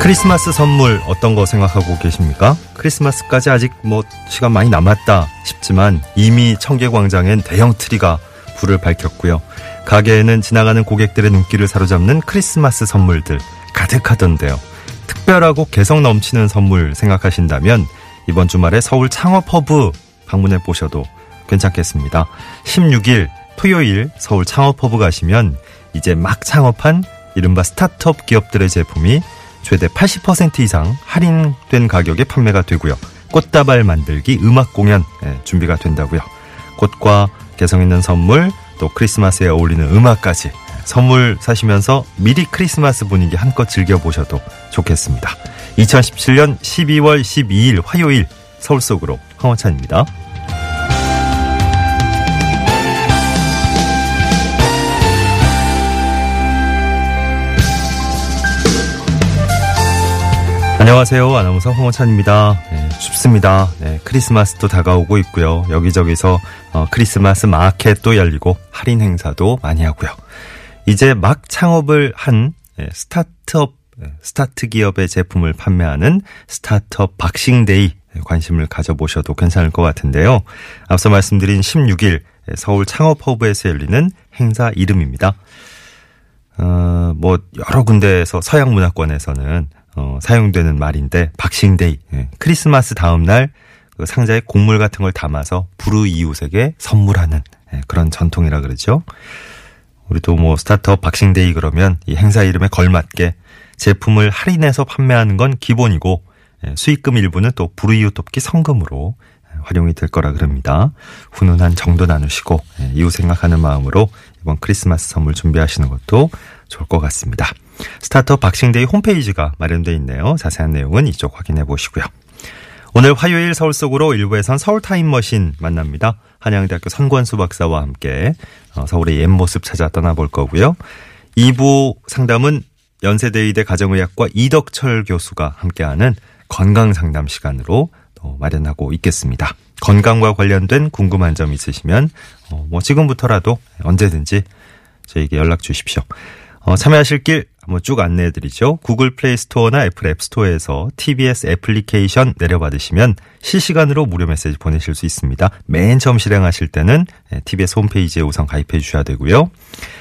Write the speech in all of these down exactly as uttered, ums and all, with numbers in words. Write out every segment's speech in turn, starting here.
크리스마스 선물 어떤 거 생각하고 계십니까? 크리스마스까지 아직 뭐 시간 많이 남았다 싶지만 이미 청계광장엔 대형 트리가 불을 밝혔고요. 가게에는 지나가는 고객들의 눈길을 사로잡는 크리스마스 선물들 가득하던데요. 특별하고 개성 넘치는 선물 생각하신다면 이번 주말에 서울 창업허브 방문해 보셔도 괜찮겠습니다. 십육 일 토요일 서울 창업허브 가시면 이제 막 창업한 이른바 스타트업 기업들의 제품이 최대 팔십 퍼센트 이상 할인된 가격에 판매가 되고요. 꽃다발 만들기, 음악 공연 준비가 된다고요. 꽃과 개성 있는 선물, 또 크리스마스에 어울리는 음악까지 선물 사시면서 미리 크리스마스 분위기 한껏 즐겨보셔도 좋겠습니다. 이천십칠 년 십이월 십이일 화요일 서울 속으로 황원찬입니다. 안녕하세요. 아나운서 홍원찬입니다. 네, 춥습니다. 네, 크리스마스도 다가오고 있고요. 여기저기서 어, 크리스마스 마켓도 열리고 할인 행사도 많이 하고요. 이제 막 창업을 한 예, 스타트업, 스타트 기업의 제품을 판매하는 스타트업 박싱데이 관심을 가져보셔도 괜찮을 것 같은데요. 앞서 말씀드린 십육 일 서울 창업허브에서 열리는 행사 이름입니다. 어, 뭐 여러 군데에서 서양 문화권에서는 어, 사용되는 말인데 박싱데이, 예. 크리스마스 다음 날 그 상자에 곡물 같은 걸 담아서 불우이웃에게 선물하는 예, 그런 전통이라 그러죠. 우리도 뭐 스타트업 박싱데이 그러면 이 행사 이름에 걸맞게 제품을 할인해서 판매하는 건 기본이고 예, 수익금 일부는 또 불우이웃 돕기 성금으로 예, 활용이 될 거라 그럽니다. 훈훈한 정도 나누시고 예, 이웃 생각하는 마음으로 이번 크리스마스 선물 준비하시는 것도 좋을 것 같습니다. 스타트업 박싱데이 홈페이지가 마련되어 있네요. 자세한 내용은 이쪽 확인해 보시고요. 오늘 화요일 서울 속으로 일부에선 서울 타임머신 만납니다. 한양대학교 선권수 박사와 함께 서울의 옛 모습 찾아 떠나볼 거고요. 이 부 상담은 연세대의대 가정의학과 이덕철 교수가 함께하는 건강상담 시간으로 마련하고 있겠습니다. 건강과 관련된 궁금한 점 있으시면 뭐 지금부터라도 언제든지 저에게 연락 주십시오. 어, 참여하실 길 한번 쭉 안내해드리죠. 구글 플레이 스토어나 애플 앱 스토어에서 티비에스 애플리케이션 내려받으시면 실시간으로 무료 메시지 보내실 수 있습니다. 맨 처음 실행하실 때는 티비에스 홈페이지에 우선 가입해 주셔야 되고요.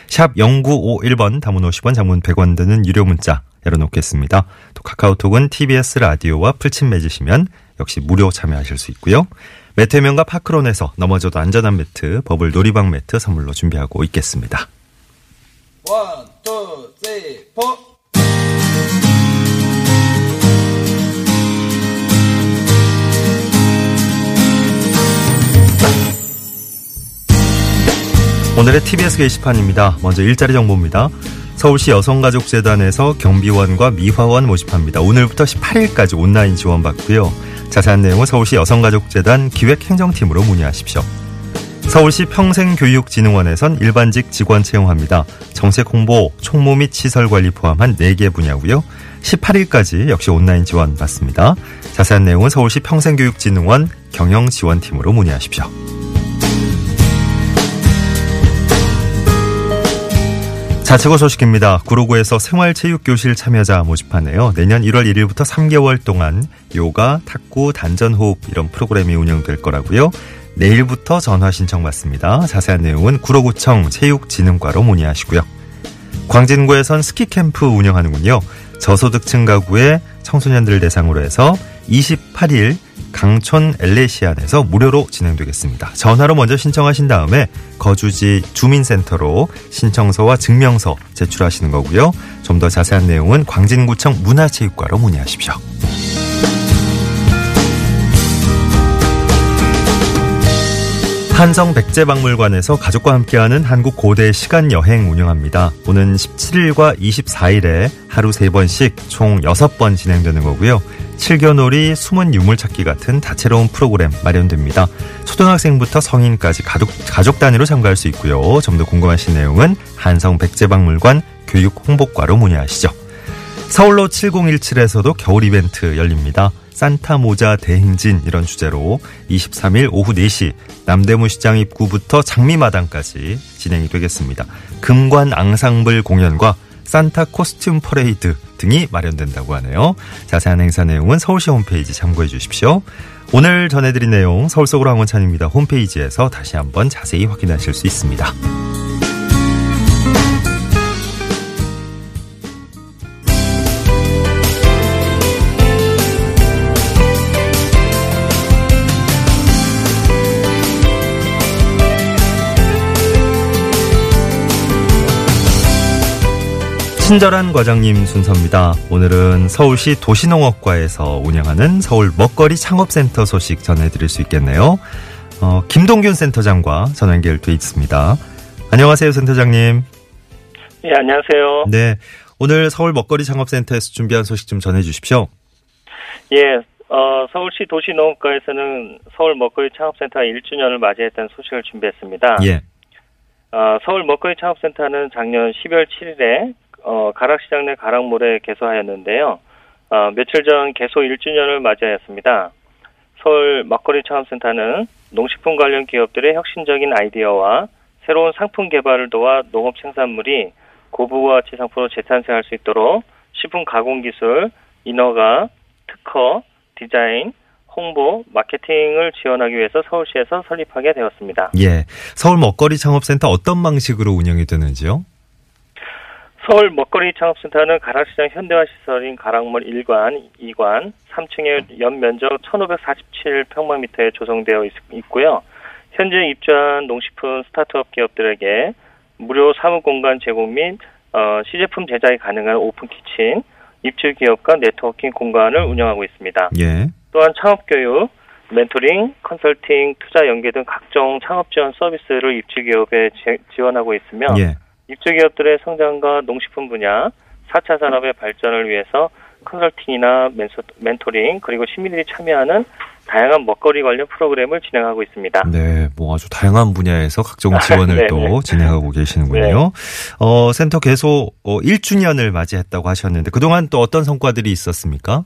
샵 공구오일 번 담은 오십 원 장문 백 원 드는 유료 문자 열어놓겠습니다. 또 카카오톡은 티비에스 라디오와 풀친 맺으시면 역시 무료 참여하실 수 있고요. 매태면과 파크론에서 넘어져도 안전한 매트, 버블 놀이방 매트 선물로 준비하고 있겠습니다. 원, 투, 쓰리, 포. 오늘의 티비에스 게시판입니다. 먼저 일자리 정보입니다. 서울시 여성가족재단에서 경비원과 미화원 모집합니다. 오늘부터 십팔일까지 온라인 지원받고요. 자세한 내용은 서울시 여성가족재단 기획행정팀으로 문의하십시오. 서울시 평생교육진흥원에선 일반직 직원 채용합니다. 정책 홍보, 총무 및 시설 관리 포함한 네 개 분야고요. 십팔일까지 역시 온라인 지원 받습니다. 자세한 내용은 서울시 평생교육진흥원 경영지원팀으로 문의하십시오. 자치구 소식입니다. 구로구에서 생활체육교실 참여자 모집하네요. 내년 일월 일일부터 삼 개월 동안 요가, 탁구, 단전호흡 이런 프로그램이 운영될 거라고요. 내일부터 전화 신청 받습니다. 자세한 내용은 구로구청 체육진흥과로 문의하시고요. 광진구에선 스키캠프 운영하는군요. 저소득층 가구의 청소년들을 대상으로 해서 이십팔일 강촌 엘레시안에서 무료로 진행되겠습니다. 전화로 먼저 신청하신 다음에 거주지 주민센터로 신청서와 증명서 제출하시는 거고요. 좀 더 자세한 내용은 광진구청 문화체육과로 문의하십시오. 한성백제박물관에서 가족과 함께하는 한국 고대 시간여행 운영합니다. 오는 십칠일과 이십사일에 하루 세 번씩 총 여섯 번 진행되는 거고요. 칠교놀이, 숨은 유물찾기 같은 다채로운 프로그램 마련됩니다. 초등학생부터 성인까지 가족, 가족 단위로 참가할 수 있고요. 좀 더 궁금하신 내용은 한성백제박물관 교육홍보과로 문의하시죠. 서울로 칠공일칠에서도 겨울 이벤트 열립니다. 산타 모자 대행진 이런 주제로 이십삼일 오후 네시 남대문시장 입구부터 장미마당까지 진행이 되겠습니다. 금관 앙상블 공연과 산타 코스튬 퍼레이드 등이 마련된다고 하네요. 자세한 행사 내용은 서울시 홈페이지 참고해 주십시오. 오늘 전해드린 내용 서울 속으로 황원찬입니다. 홈페이지에서 다시 한번 자세히 확인하실 수 있습니다. 친절한 과장님 순서입니다. 오늘은 서울시 도시농업과에서 운영하는 서울먹거리창업센터 소식 전해드릴 수 있겠네요. 어, 김동균 센터장과 전화 연결돼 있습니다. 안녕하세요, 센터장님. 네, 안녕하세요. 네, 오늘 서울먹거리창업센터에서 준비한 소식 좀 전해주십시오. 예, 어, 서울시 도시농업과에서는 서울먹거리창업센터 일 주년을 맞이했다는 소식을 준비했습니다. 예. 어, 서울먹거리창업센터는 작년 십이월 칠일에 어, 가락시장 내 가락몰에 개소하였는데요. 어, 며칠 전 개소 일 주년을 맞이하였습니다. 서울 먹거리 창업센터는 농식품 관련 기업들의 혁신적인 아이디어와 새로운 상품 개발을 도와 농업 생산물이 고부가치 상품으로 재탄생할 수 있도록 식품 가공 기술, 인허가, 특허, 디자인, 홍보, 마케팅을 지원하기 위해서 서울시에서 설립하게 되었습니다. 예, 서울 먹거리 창업센터 어떤 방식으로 운영이 되는지요? 서울 먹거리 창업센터는 가락시장 현대화 시설인 가락몰 일관, 이관, 삼층의 연면적 천오백사십칠 평방미터에 조성되어 있, 있고요. 현재 입주한 농식품 스타트업 기업들에게 무료 사무공간 제공 및 어, 시제품 제작이 가능한 오픈키친, 입주기업과 네트워킹 공간을 운영하고 있습니다. 예. 또한 창업교육, 멘토링, 컨설팅, 투자 연계 등 각종 창업지원 서비스를 입주기업에 제, 지원하고 있으며 예. 입주기업들의 성장과 농식품 분야, 사 차 산업의 발전을 위해서 컨설팅이나 멘토, 멘토링 그리고 시민들이 참여하는 다양한 먹거리 관련 프로그램을 진행하고 있습니다. 네, 뭐 아주 다양한 분야에서 각종 지원을 또 진행하고 계시는군요. 네. 어, 센터 개소 일 주년을 맞이했다고 하셨는데 그동안 또 어떤 성과들이 있었습니까?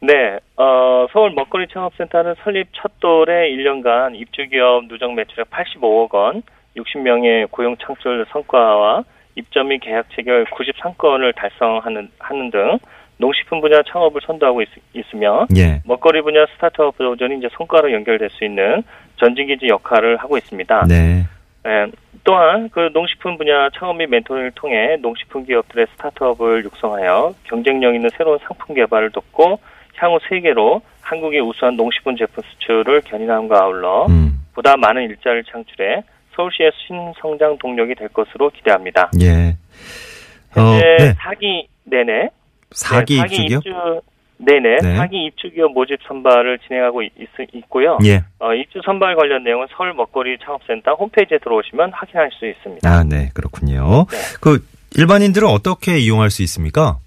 네, 어, 서울 먹거리 창업센터는 설립 첫 돌에 일 년간 입주기업 누적 매출액 팔십오억 원, 육십 명의 고용 창출 성과와 입점 및 계약 체결 구십삼 건을 달성하는 하는 등 농식품 분야 창업을 선도하고 있, 있으며 예. 먹거리 분야 스타트업 도전이 이제 성과로 연결될 수 있는 전진기지 역할을 하고 있습니다. 네. 예, 또한 그 농식품 분야 창업 및 멘토링을 통해 농식품 기업들의 스타트업을 육성하여 경쟁력 있는 새로운 상품 개발을 돕고 향후 세계로 한국의 우수한 농식품 제품 수출을 견인함과 아울러 음. 보다 많은 일자리를 창출해 서울시의 신성장 동력이 될 것으로 기대합니다. 예. 어, 네. 사기 내내 사기, 네, 사기 입주기업 입주, 네네 네. 사기 입주기업 모집 선발을 진행하고 있, 있고요. 예. 어, 입주 선발 관련 내용은 서울 먹거리 창업센터 홈페이지에 들어오시면 확인할 수 있습니다. 아, 네, 그렇군요. 네. 그 일반인들은 어떻게 이용할 수 있습니까?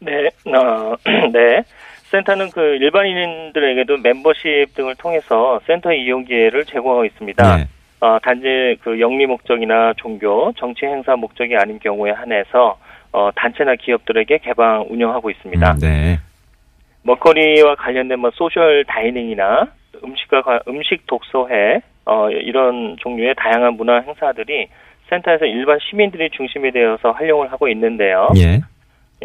네, 어, 네. 센터는 그 일반인들에게도 멤버십 등을 통해서 센터 이용 기회를 제공하고 있습니다. 네. 어, 단지 그 영리 목적이나 종교, 정치 행사 목적이 아닌 경우에 한해서 어, 단체나 기업들에게 개방 운영하고 있습니다. 음, 네. 먹거리와 관련된 뭐 소셜 다이닝이나 음식과 가, 음식 독서회 어, 이런 종류의 다양한 문화 행사들이 센터에서 일반 시민들이 중심이 되어서 활용을 하고 있는데요. 예.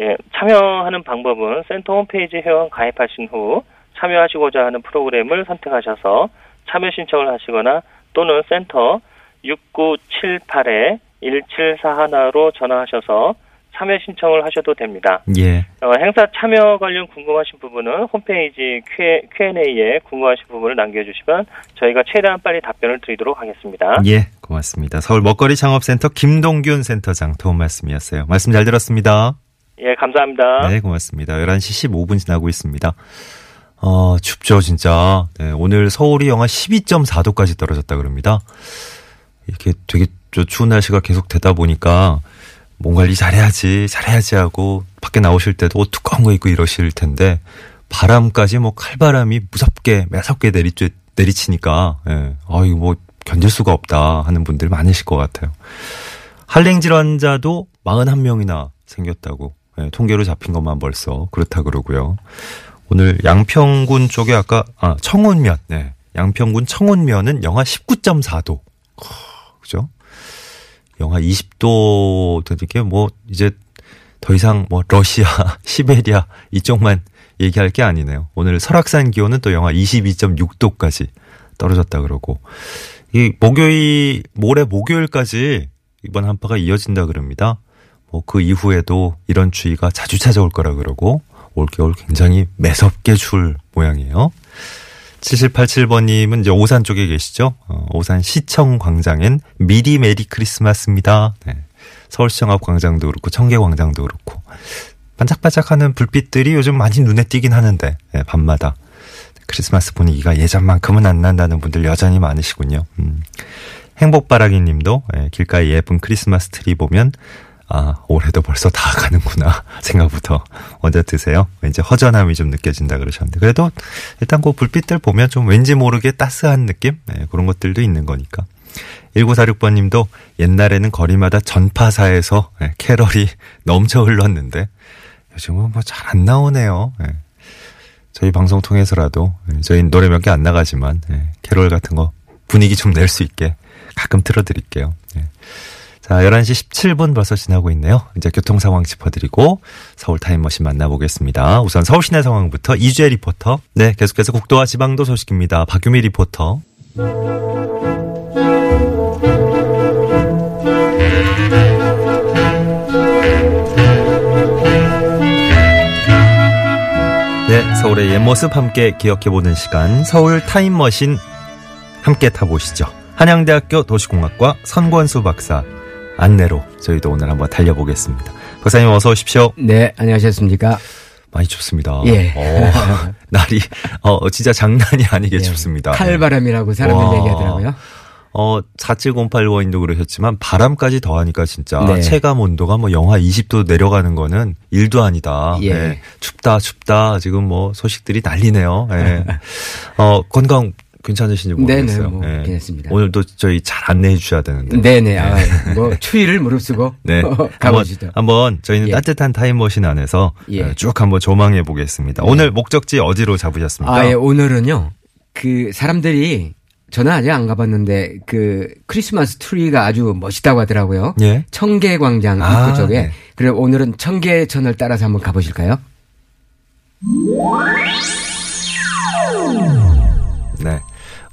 예, 참여하는 방법은 센터 홈페이지 회원 가입하신 후 참여하시고자 하는 프로그램을 선택하셔서 참여 신청을 하시거나 또는 센터 육구칠팔에 일칠사일로 전화하셔서 참여 신청을 하셔도 됩니다. 예. 어, 행사 참여 관련 궁금하신 부분은 홈페이지 큐 앤 에이에 궁금하신 부분을 남겨주시면 저희가 최대한 빨리 답변을 드리도록 하겠습니다. 예, 고맙습니다. 서울 먹거리 창업센터 김동균 센터장 도움 말씀이었어요. 말씀 잘 들었습니다. 예, 감사합니다. 네, 고맙습니다. 열한시 십오분 지나고 있습니다. 아, 춥죠, 진짜. 네, 오늘 서울이 영하 십이 점 사 도까지 떨어졌다 그럽니다. 이렇게 되게 추운 날씨가 계속 되다 보니까 몸 관리 잘해야지, 잘해야지 하고 밖에 나오실 때도 옷 두꺼운 거 입고 이러실 텐데 바람까지 뭐 칼바람이 무섭게, 매섭게 내리, 내리치니까, 예, 아, 이거 뭐 견딜 수가 없다 하는 분들 많으실 것 같아요. 한랭 질환자도 사십일 명이나 생겼다고, 예, 통계로 잡힌 것만 벌써 그렇다 그러고요. 오늘 양평군 쪽에 아까, 아, 청운면, 네. 양평군 청운면은 영하 십구 점 사 도. 그죠? 영하 이십 도 되니까 뭐, 이제 더 이상 뭐, 러시아, 시베리아, 이쪽만 얘기할 게 아니네요. 오늘 설악산 기온은 또 영하 이십이 점 육 도까지 떨어졌다 그러고, 이 목요일, 모레 목요일까지 이번 한파가 이어진다 그럽니다. 뭐, 그 이후에도 이런 추위가 자주 찾아올 거라 그러고, 올겨울 굉장히 매섭게 줄 모양이에요. 칠칠팔칠 번님은 이제 오산 쪽에 계시죠? 어, 오산 시청광장엔 미리 메리 크리스마스입니다. 네. 서울시청 앞 광장도 그렇고 청계광장도 그렇고 반짝반짝하는 불빛들이 요즘 많이 눈에 띄긴 하는데, 네, 밤마다 크리스마스 분위기가 예전만큼은 안 난다는 분들 여전히 많으시군요. 음. 행복바라기님도, 네, 길가에 예쁜 크리스마스 트리 보면 아, 올해도 벌써 다 가는구나 생각부터 먼저 드세요. 왠지 허전함이 좀 느껴진다 그러셨는데 그래도 일단 그 불빛들 보면 좀 왠지 모르게 따스한 느낌? 네, 그런 것들도 있는 거니까. 일구사육 번님도 옛날에는 거리마다 전파사에서 캐럴이 넘쳐 흘렀는데 요즘은 뭐 잘 안 나오네요. 네. 저희 방송 통해서라도 저희 노래 몇 개 안 나가지만 캐럴 같은 거 분위기 좀 낼 수 있게 가끔 틀어드릴게요. 네. 자, 열한 시 십칠 분 벌써 지나고 있네요. 이제 교통 상황 짚어드리고 서울 타임머신 만나보겠습니다. 우선 서울 시내 상황부터 이주혜 리포터. 네, 계속해서 국도와 지방도 소식입니다. 박유미 리포터. 네, 서울의 옛 모습 함께 기억해보는 시간. 서울 타임머신 함께 타보시죠. 한양대학교 도시공학과 선권수 박사 안내로 저희도 오늘 한번 달려보겠습니다. 박사님 어서 오십시오. 네, 안녕하셨습니까? 많이 춥습니다. 예. 오, 날이 어 진짜 장난이 아니게 예. 춥습니다. 칼바람이라고 사람들 와. 얘기하더라고요. 어 사칠공팔 원도 그러셨지만 바람까지 더하니까 진짜 네. 체감 온도가 뭐 영하 이십 도 내려가는 거는 일도 아니다. 예. 예. 춥다 춥다 지금 뭐 소식들이 난리네요. 예. 어 건강 괜찮으신지 모르겠어요. 네네, 뭐 네. 괜찮습니다. 오늘도 저희 잘 안내해 주셔야 되는데. 네네. 네. 아, 뭐 추위를 무릅쓰고 네. 가보시죠. 한번, 한번 저희는 예. 따뜻한 타임머신 안에서 예. 쭉 한번 조망해 보겠습니다. 네. 오늘 목적지 어디로 잡으셨습니까? 아, 예. 오늘은요. 그 사람들이 저는 아직 안 가봤는데 그 크리스마스 트리가 아주 멋있다고 하더라고요. 예. 청계광장 입구 아, 쪽에. 네. 그럼 오늘은 청계천을 따라서 한번 가보실까요? 네.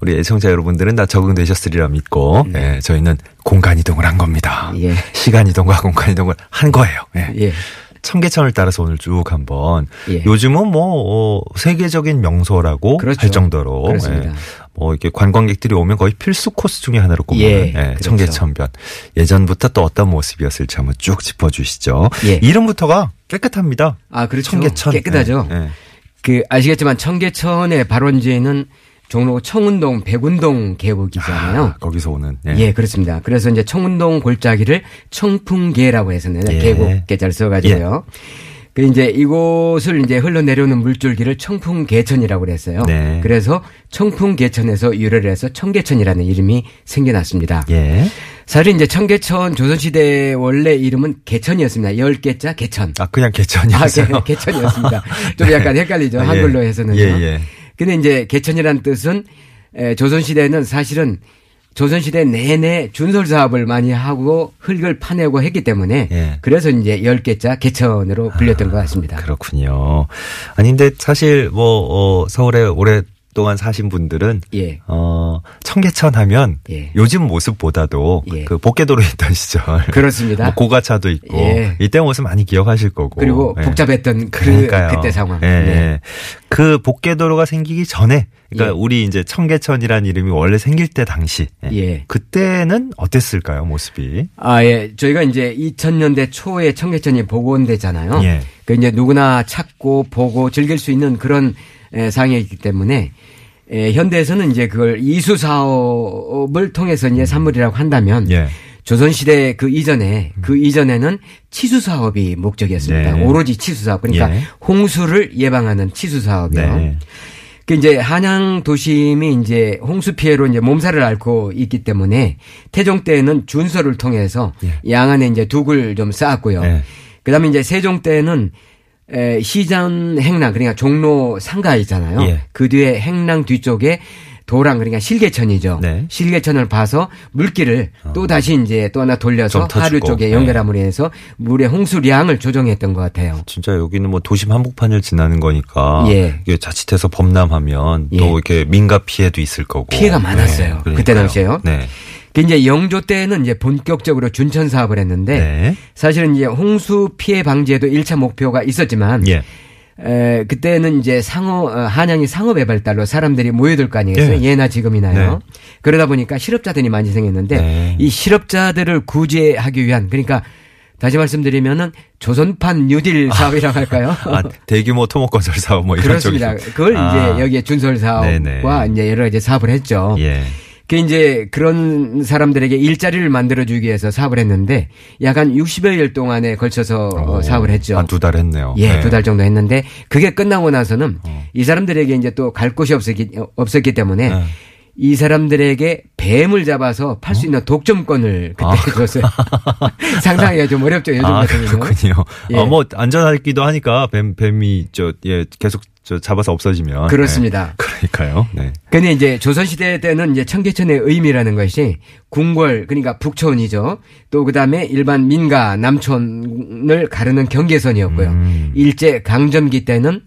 우리 애청자 여러분들은 다 적응되셨으리라 믿고 음. 예, 저희는 공간이동을 한 겁니다. 예. 시간이동과 공간이동을 한 거예요. 예. 예. 청계천을 따라서 오늘 쭉 한번 예. 요즘은 뭐 어, 세계적인 명소라고 그렇죠. 할 정도로 예, 뭐 이렇게 관광객들이 오면 거의 필수 코스 중에 하나로 꼽는 예. 예, 그렇죠. 청계천변. 예전부터 또 어떤 모습이었을지 한번 쭉 짚어주시죠. 예. 이름부터가 깨끗합니다. 아, 그렇죠. 청계천. 깨끗하죠. 예. 예. 그 아시겠지만 청계천의 발원지에는 종로 청운동, 백운동 계곡이잖아요. 아, 거기서 오는. 예. 예, 그렇습니다. 그래서 이제 청운동 골짜기를 청풍계라고 했었는데 예. 계곡 계자를 써가지고요. 예. 그 이제 이곳을 이제 흘러내려오는 물줄기를 청풍계천이라고 그랬어요. 네. 그래서 청풍계천에서 유래를 해서 청계천이라는 이름이 생겨났습니다. 예. 사실 이제 청계천 조선시대 원래 이름은 개천이었습니다. 열 개자 개천. 아, 그냥 개천이었어요. 아, 개, 개천이었습니다. 좀 예. 약간 헷갈리죠. 예. 한글로 해서는요. 예, 예. 근데 이제 개천이란 뜻은 조선시대에는 사실은 조선시대 내내 준설 사업을 많이 하고 흙을 파내고 했기 때문에 예. 그래서 이제 열 개자 개천으로 불렸던 아, 것 같습니다. 그렇군요. 아니, 근데 사실 뭐, 어, 서울에 오랫동안 사신 분들은 예. 어, 청계천 하면 예. 요즘 모습보다도 예. 그 복개도로 있던 시절. 그렇습니다. 뭐 고가차도 있고 예. 이때 모습 많이 기억하실 거고. 그리고 예. 복잡했던 그, 그때 상황. 예. 네. 그 복개도로가 생기기 전에 그러니까 예. 우리 이제 청계천이라는 이름이 원래 생길 때 당시 예. 그때는 어땠을까요 모습이? 아, 예. 저희가 이제 이천 년대 초에 청계천이 복원되잖아요. 예. 그 이제 누구나 찾고 보고 즐길 수 있는 그런 상해 있기 때문에 예, 현대에서는 이제 그걸 이수 사업을 통해서 이제 산물이라고 한다면 예. 조선시대 그 이전에 그 이전에는 치수 사업이 목적이었습니다. 네. 오로지 치수 사업 그러니까 예. 홍수를 예방하는 치수 사업이요. 네. 그 이제 한양 도심이 이제 홍수 피해로 이제 몸살을 앓고 있기 때문에 태종 때에는 준서를 통해서 예. 양안에 이제 둑을 좀 쌓았고요. 예. 그다음에 이제 세종 때는 시전 행랑 그러니까 종로 상가 있잖아요. 예. 그 뒤에 행랑 뒤쪽에 도랑 그러니까 실개천이죠. 네. 실개천을 봐서 물길을 어. 또 다시 이제 또 하나 돌려서 하류 쪽에 연결함으로 해서 물의 홍수량을 조정했던 것 같아요. 진짜 여기는 뭐 도심 한복판을 지나는 거니까 예. 이게 자칫해서 범람하면 예. 또 이렇게 민가 피해도 있을 거고 피해가 많았어요. 네. 그때 당시에요. 네. 이제 영조 때는 이제 본격적으로 준천 사업을 했는데 네. 사실은 이제 홍수 피해 방지에도 일 차 목표가 있었지만. 예. 에, 그때는 이제 상업, 한양이 상업의 발달로 사람들이 모여들 거 아니겠어요? 예. 예나 지금이나요. 네. 그러다 보니까 실업자들이 많이 생겼는데 네. 이 실업자들을 구제하기 위한 그러니까 다시 말씀드리면은 조선판 뉴딜 사업이라고 할까요? 아, 대규모 토목건설 사업 뭐 이런 그렇습니다. 쪽이죠. 그걸 아. 이제 여기에 준설 사업과 이제 여러 가지 사업을 했죠. 예. 그 이제 그런 사람들에게 일자리를 만들어주기 위해서 사업을 했는데 약 한 육십여일 동안에 걸쳐서 오, 사업을 했죠. 한 두 달 했네요. 예, 네. 두 달 정도 했는데 그게 끝나고 나서는 어. 이 사람들에게 이제 또 갈 곳이 없었기, 없었기 때문에 네. 이 사람들에게 뱀을 잡아서 팔 수 있는 어? 독점권을 그때 아. 줬어요. 상상하기가 좀 어렵죠. 요즘 아, 그렇군요. 예. 어, 뭐 안전하기도 하니까 뱀, 뱀이 저, 예, 계속 저 잡아서 없어지면. 그렇습니다. 네. 그러니까요. 네. 근데 이제 조선시대 때는 이제 청계천의 의미라는 것이 궁궐, 그러니까 북촌이죠. 또 그 다음에 일반 민가, 남촌을 가르는 경계선이었고요. 음. 일제 강점기 때는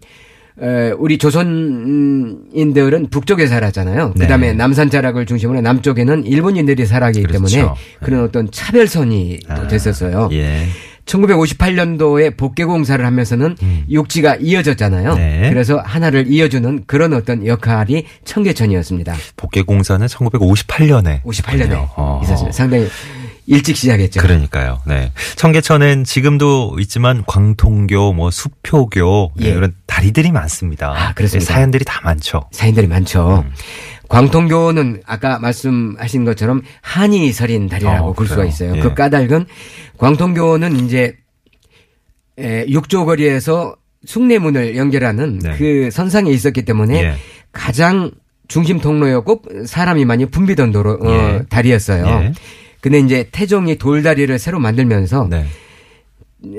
우리 조선인들은 북쪽에 살았잖아요. 그 다음에 네. 남산 자락을 중심으로 남쪽에는 일본인들이 살아가기 그렇죠. 때문에 그런 어떤 차별선이 아, 됐었어요. 예. 천구백오십팔년도에 복개공사를 하면서는 음. 육지가 이어졌잖아요. 네. 그래서 하나를 이어주는 그런 어떤 역할이 청계천이었습니다. 복개공사는 천구백오십팔년에 오십팔 년에 어. 있었습니다. 상당히 일찍 시작했죠. 그러니까요. 네. 청계천엔 지금도 있지만 광통교, 뭐 수표교 예. 이런 다리들이 많습니다. 아, 그렇습니다. 사연들이 다 많죠. 사연들이 많죠. 음. 광통교는 아까 말씀하신 것처럼 한이 서린 다리라고 어, 볼 수가 있어요. 예. 그 까닭은 광통교는 이제 육조거리에서 숭례문을 연결하는 네. 그 선상에 있었기 때문에 예. 가장 중심 통로였고 사람이 많이 붐비던 도로 예. 어, 다리였어요. 예. 근데 이제 태종이 돌다리를 새로 만들면서 네.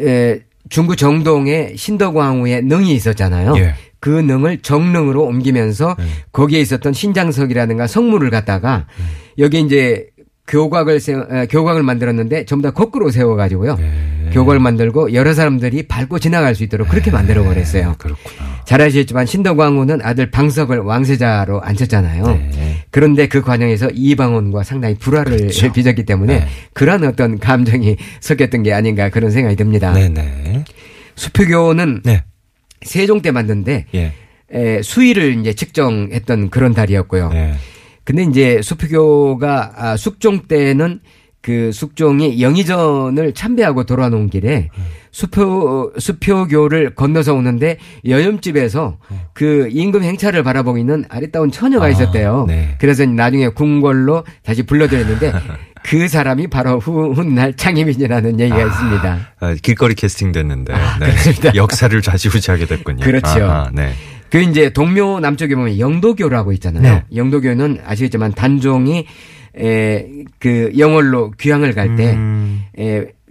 에, 중구 정동에 신덕왕후의 능이 있었잖아요. 예. 그 능을 정릉으로 옮기면서 네. 거기에 있었던 신장석이라든가 성물을 갖다가 네. 여기 이제 교각을 세워, 교각을 만들었는데 전부 다 거꾸로 세워가지고요. 네. 교각을 만들고 여러 사람들이 밟고 지나갈 수 있도록 그렇게 네. 만들어버렸어요. 그렇구나. 잘 아시겠지만 신덕왕후는 아들 방석을 왕세자로 앉혔잖아요. 네. 그런데 그 과정에서 이방원과 상당히 불화를 그렇죠. 빚었기 때문에 네. 그러한 어떤 감정이 섞였던 게 아닌가 그런 생각이 듭니다. 네. 네. 수표교는 네. 세종 때 만든데 예. 에, 수위를 이제 측정했던 그런 달이었고요. 예. 근데 이제 수표교가 아, 숙종 때는 그 숙종이 영의전을 참배하고 돌아오는 길에 음. 수표 수표교를 건너서 오는데 여염집에서 음. 그 임금 행차를 바라보고 있는 아리따운 처녀가 아, 있었대요. 네. 그래서 나중에 궁궐로 다시 불러들였는데. 그 사람이 바로 훗날 창희민이라는 얘기가 아, 있습니다. 아, 길거리 캐스팅 됐는데 아, 네. 역사를 좌지우지하게 됐군요. 그렇죠. 아, 네. 그 이제 동묘 남쪽에 보면 영도교라고 있잖아요. 네. 영도교는 아시겠지만 단종이 에, 그 영월로 귀향을 갈 때 음.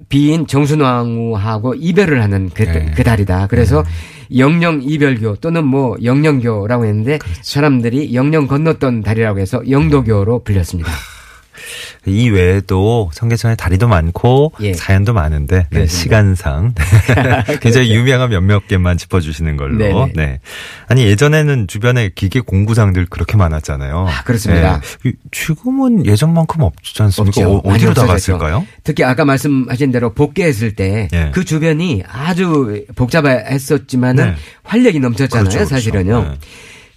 비인 정순왕후하고 이별을 하는 그, 네. 그 달이다. 그래서 네. 영령 이별교 또는 뭐 영령교라고 했는데 그렇죠. 사람들이 영령 건넜던 달이라고 해서 영도교로 불렸습니다. 이 외에도 청계천에 다리도 많고 예. 사연도 많은데 네, 시간상 굉장히 유명한 몇몇 개만 짚어주시는 걸로. 네. 아니 예전에는 주변에 기계 공구상들 그렇게 많았잖아요. 아, 그렇습니다. 네. 지금은 예전만큼 없지 않습니까? 없죠. 어디로 다 갔을까요? 특히 아까 말씀하신 대로 복개했을 때 그 예. 주변이 아주 복잡했었지만은 네. 활력이 넘쳤잖아요. 그렇죠, 그렇죠. 사실은요. 네.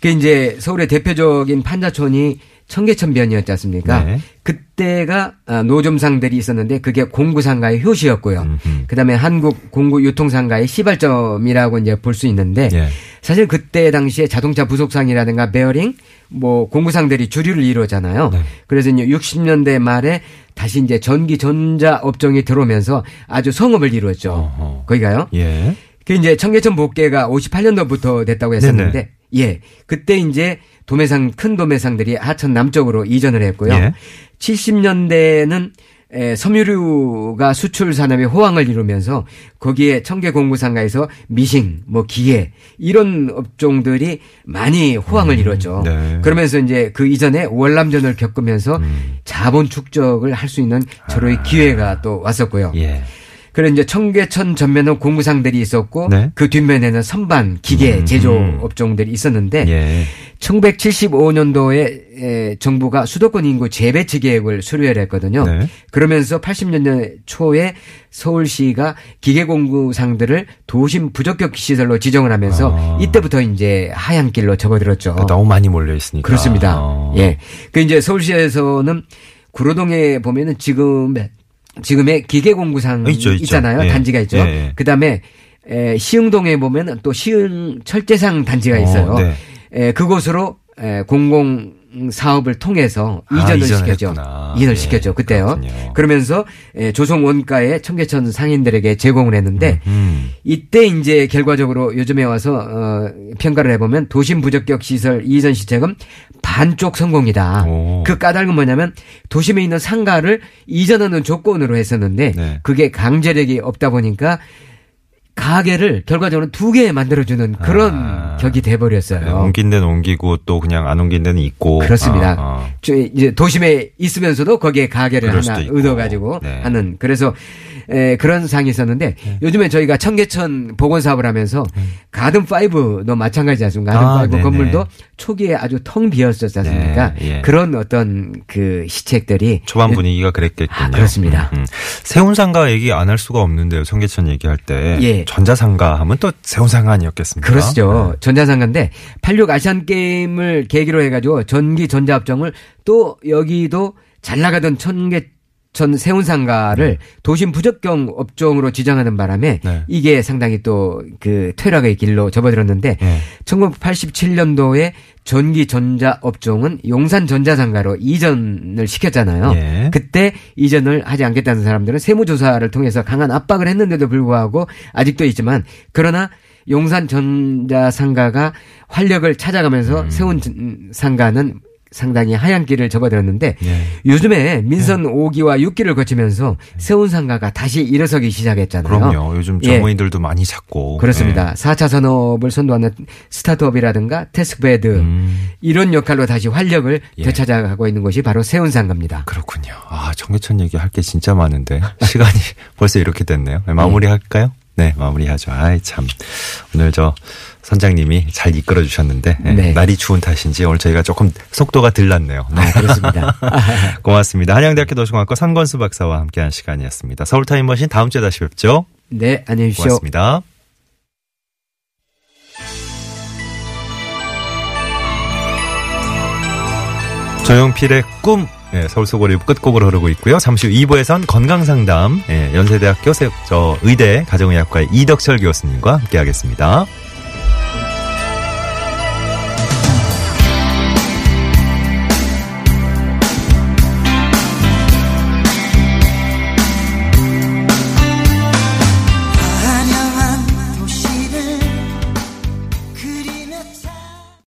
그 이제 서울의 대표적인 판자촌이 청계천변이었지 않습니까? 네. 그때가 노점상들이 있었는데 그게 공구상가의 효시였고요. 음흠. 그다음에 한국 공구유통상가의 시발점이라고 이제 볼 수 있는데 네. 사실 그때 당시에 자동차 부속상이라든가 베어링 뭐 공구상들이 주류를 이루잖아요. 네. 그래서 이제 육십 년대 말에 다시 이제 전기 전자 업종이 들어오면서 아주 성업을 이루었죠. 어허. 거기가요. 예. 그 이제 청계천 복개가 오십팔 년도부터 됐다고 했었는데 네네. 예. 그때 이제 도매상 큰 도매상들이 하천 남쪽으로 이전을 했고요. 예. 칠십 년대에는 에, 섬유류가 수출 산업의 호황을 이루면서 거기에 청계 공구상가에서 미싱, 뭐 기계 이런 업종들이 많이 호황을 음, 이뤘죠. 네. 그러면서 이제 그 이전에 월남전을 겪으면서 음. 자본 축적을 할 수 있는 저로의 아. 기회가 또 왔었고요. 예. 그래서 이제 청계천 전면은 공구상들이 있었고 네? 그 뒷면에는 선반, 기계, 제조 업종들이 있었는데 예. 천구백칠십오 년도에 정부가 수도권 인구 재배치 계획을 수립을 했거든요. 네. 그러면서 팔십 년대 초에 서울시가 기계 공구상들을 도심 부적격 시설로 지정을 하면서 아. 이때부터 이제 하얀길로 접어들었죠. 너무 많이 몰려 있으니까. 그렇습니다. 아. 예. 그 이제 서울시에서는 구로동에 보면은 지금 지금의 기계공구상 있죠, 있죠. 있잖아요. 예. 단지가 있죠. 예. 그다음에 에, 시흥동에 보면 또 시흥 철제상 단지가 어, 있어요. 네. 에, 그곳으로 에, 공공 사업을 통해서 아, 이전을 시켰죠. 이전을 예, 시켰죠. 그때요. 그렇군요. 그러면서 조성 원가에 청계천 상인들에게 제공을 했는데 음흠. 이때 이제 결과적으로 요즘에 와서 어, 평가를 해보면 도심 부적격 시설 이전 시책은 반쪽 성공이다. 오. 그 까닭은 뭐냐면 도심에 있는 상가를 이전하는 조건으로 했었는데 네. 그게 강제력이 없다 보니까 가게를 결과적으로 두 개 만들어주는 그런 아, 격이 돼버렸어요. 옮긴 데는 옮기고 또 그냥 안 옮긴 데는 있고. 그렇습니다. 아, 아. 이제 도심에 있으면서도 거기에 가게를 하나 얻어가지고 네. 하는 그래서 에, 그런 상이 있었는데 네. 요즘에 저희가 청계천 복원 사업을 하면서 네. 가든 파이브도 마찬가지지 않습니까? 가든 파이브 아, 건물도 초기에 아주 텅 비었었지 않습니까? 네, 예. 그런 어떤 그 시책들이. 초반 분위기가 그랬겠군요. 아, 그렇습니다. 음, 음. 세운상가 얘기 안 할 수가 없는데요. 청계천 얘기할 때. 예. 전자상가 하면 또 세운상가 아니었겠습니까? 그렇죠. 네. 전자상가인데 팔십육 아시안게임을 계기로 해가지고 전기 전자업종을 또 여기도 잘 나가던 청계천 세운상가를 네. 도심 부적경 업종으로 지정하는 바람에 네. 이게 상당히 또 그 퇴락의 길로 접어들었는데 네. 천구백팔십칠 년도에 전기 전자업종은 용산 전자상가로 이전을 시켰잖아요. 예. 그때 이전을 하지 않겠다는 사람들은 세무조사를 통해서 강한 압박을 했는데도 불구하고 아직도 있지만 그러나 용산 전자상가가 활력을 찾아가면서 음. 세운 상가는 상당히 하얀길을 접어들었는데 예. 요즘에 민선 예. 오 기와 육 기를 거치면서 세운 상가가 다시 일어서기 시작했잖아요. 그럼요. 요즘 젊은이들도 예. 많이 찾고. 그렇습니다. 예. 사 차 산업을 선도하는 스타트업이라든가 테스크베드 음. 이런 역할로 다시 활력을 예. 되찾아가고 있는 곳이 바로 세운 상가입니다. 그렇군요. 아, 청계천 얘기할 게 진짜 많은데 시간이 벌써 이렇게 됐네요. 네, 마무리할까요? 네, 마무리하죠. 아이 참 오늘 저 선장님이 잘 이끌어 주셨는데 네. 네. 날이 추운 탓인지 오늘 저희가 조금 속도가 들났네요. 네. 아, 그렇습니다. 고맙습니다. 한양대학교 도시공학과 선권수 박사와 함께한 시간이었습니다. 서울 타임머신 다음 주에 다시 뵙죠. 네, 안녕히 계십시오. 고맙습니다. 조용필의 꿈. 예, 서울 소고리 끝곡으로 흐르고 있고요. 잠시 후 이 부에선 건강상담, 예, 연세대학교 저 의대 가정의학과의 이덕철 교수님과 함께하겠습니다.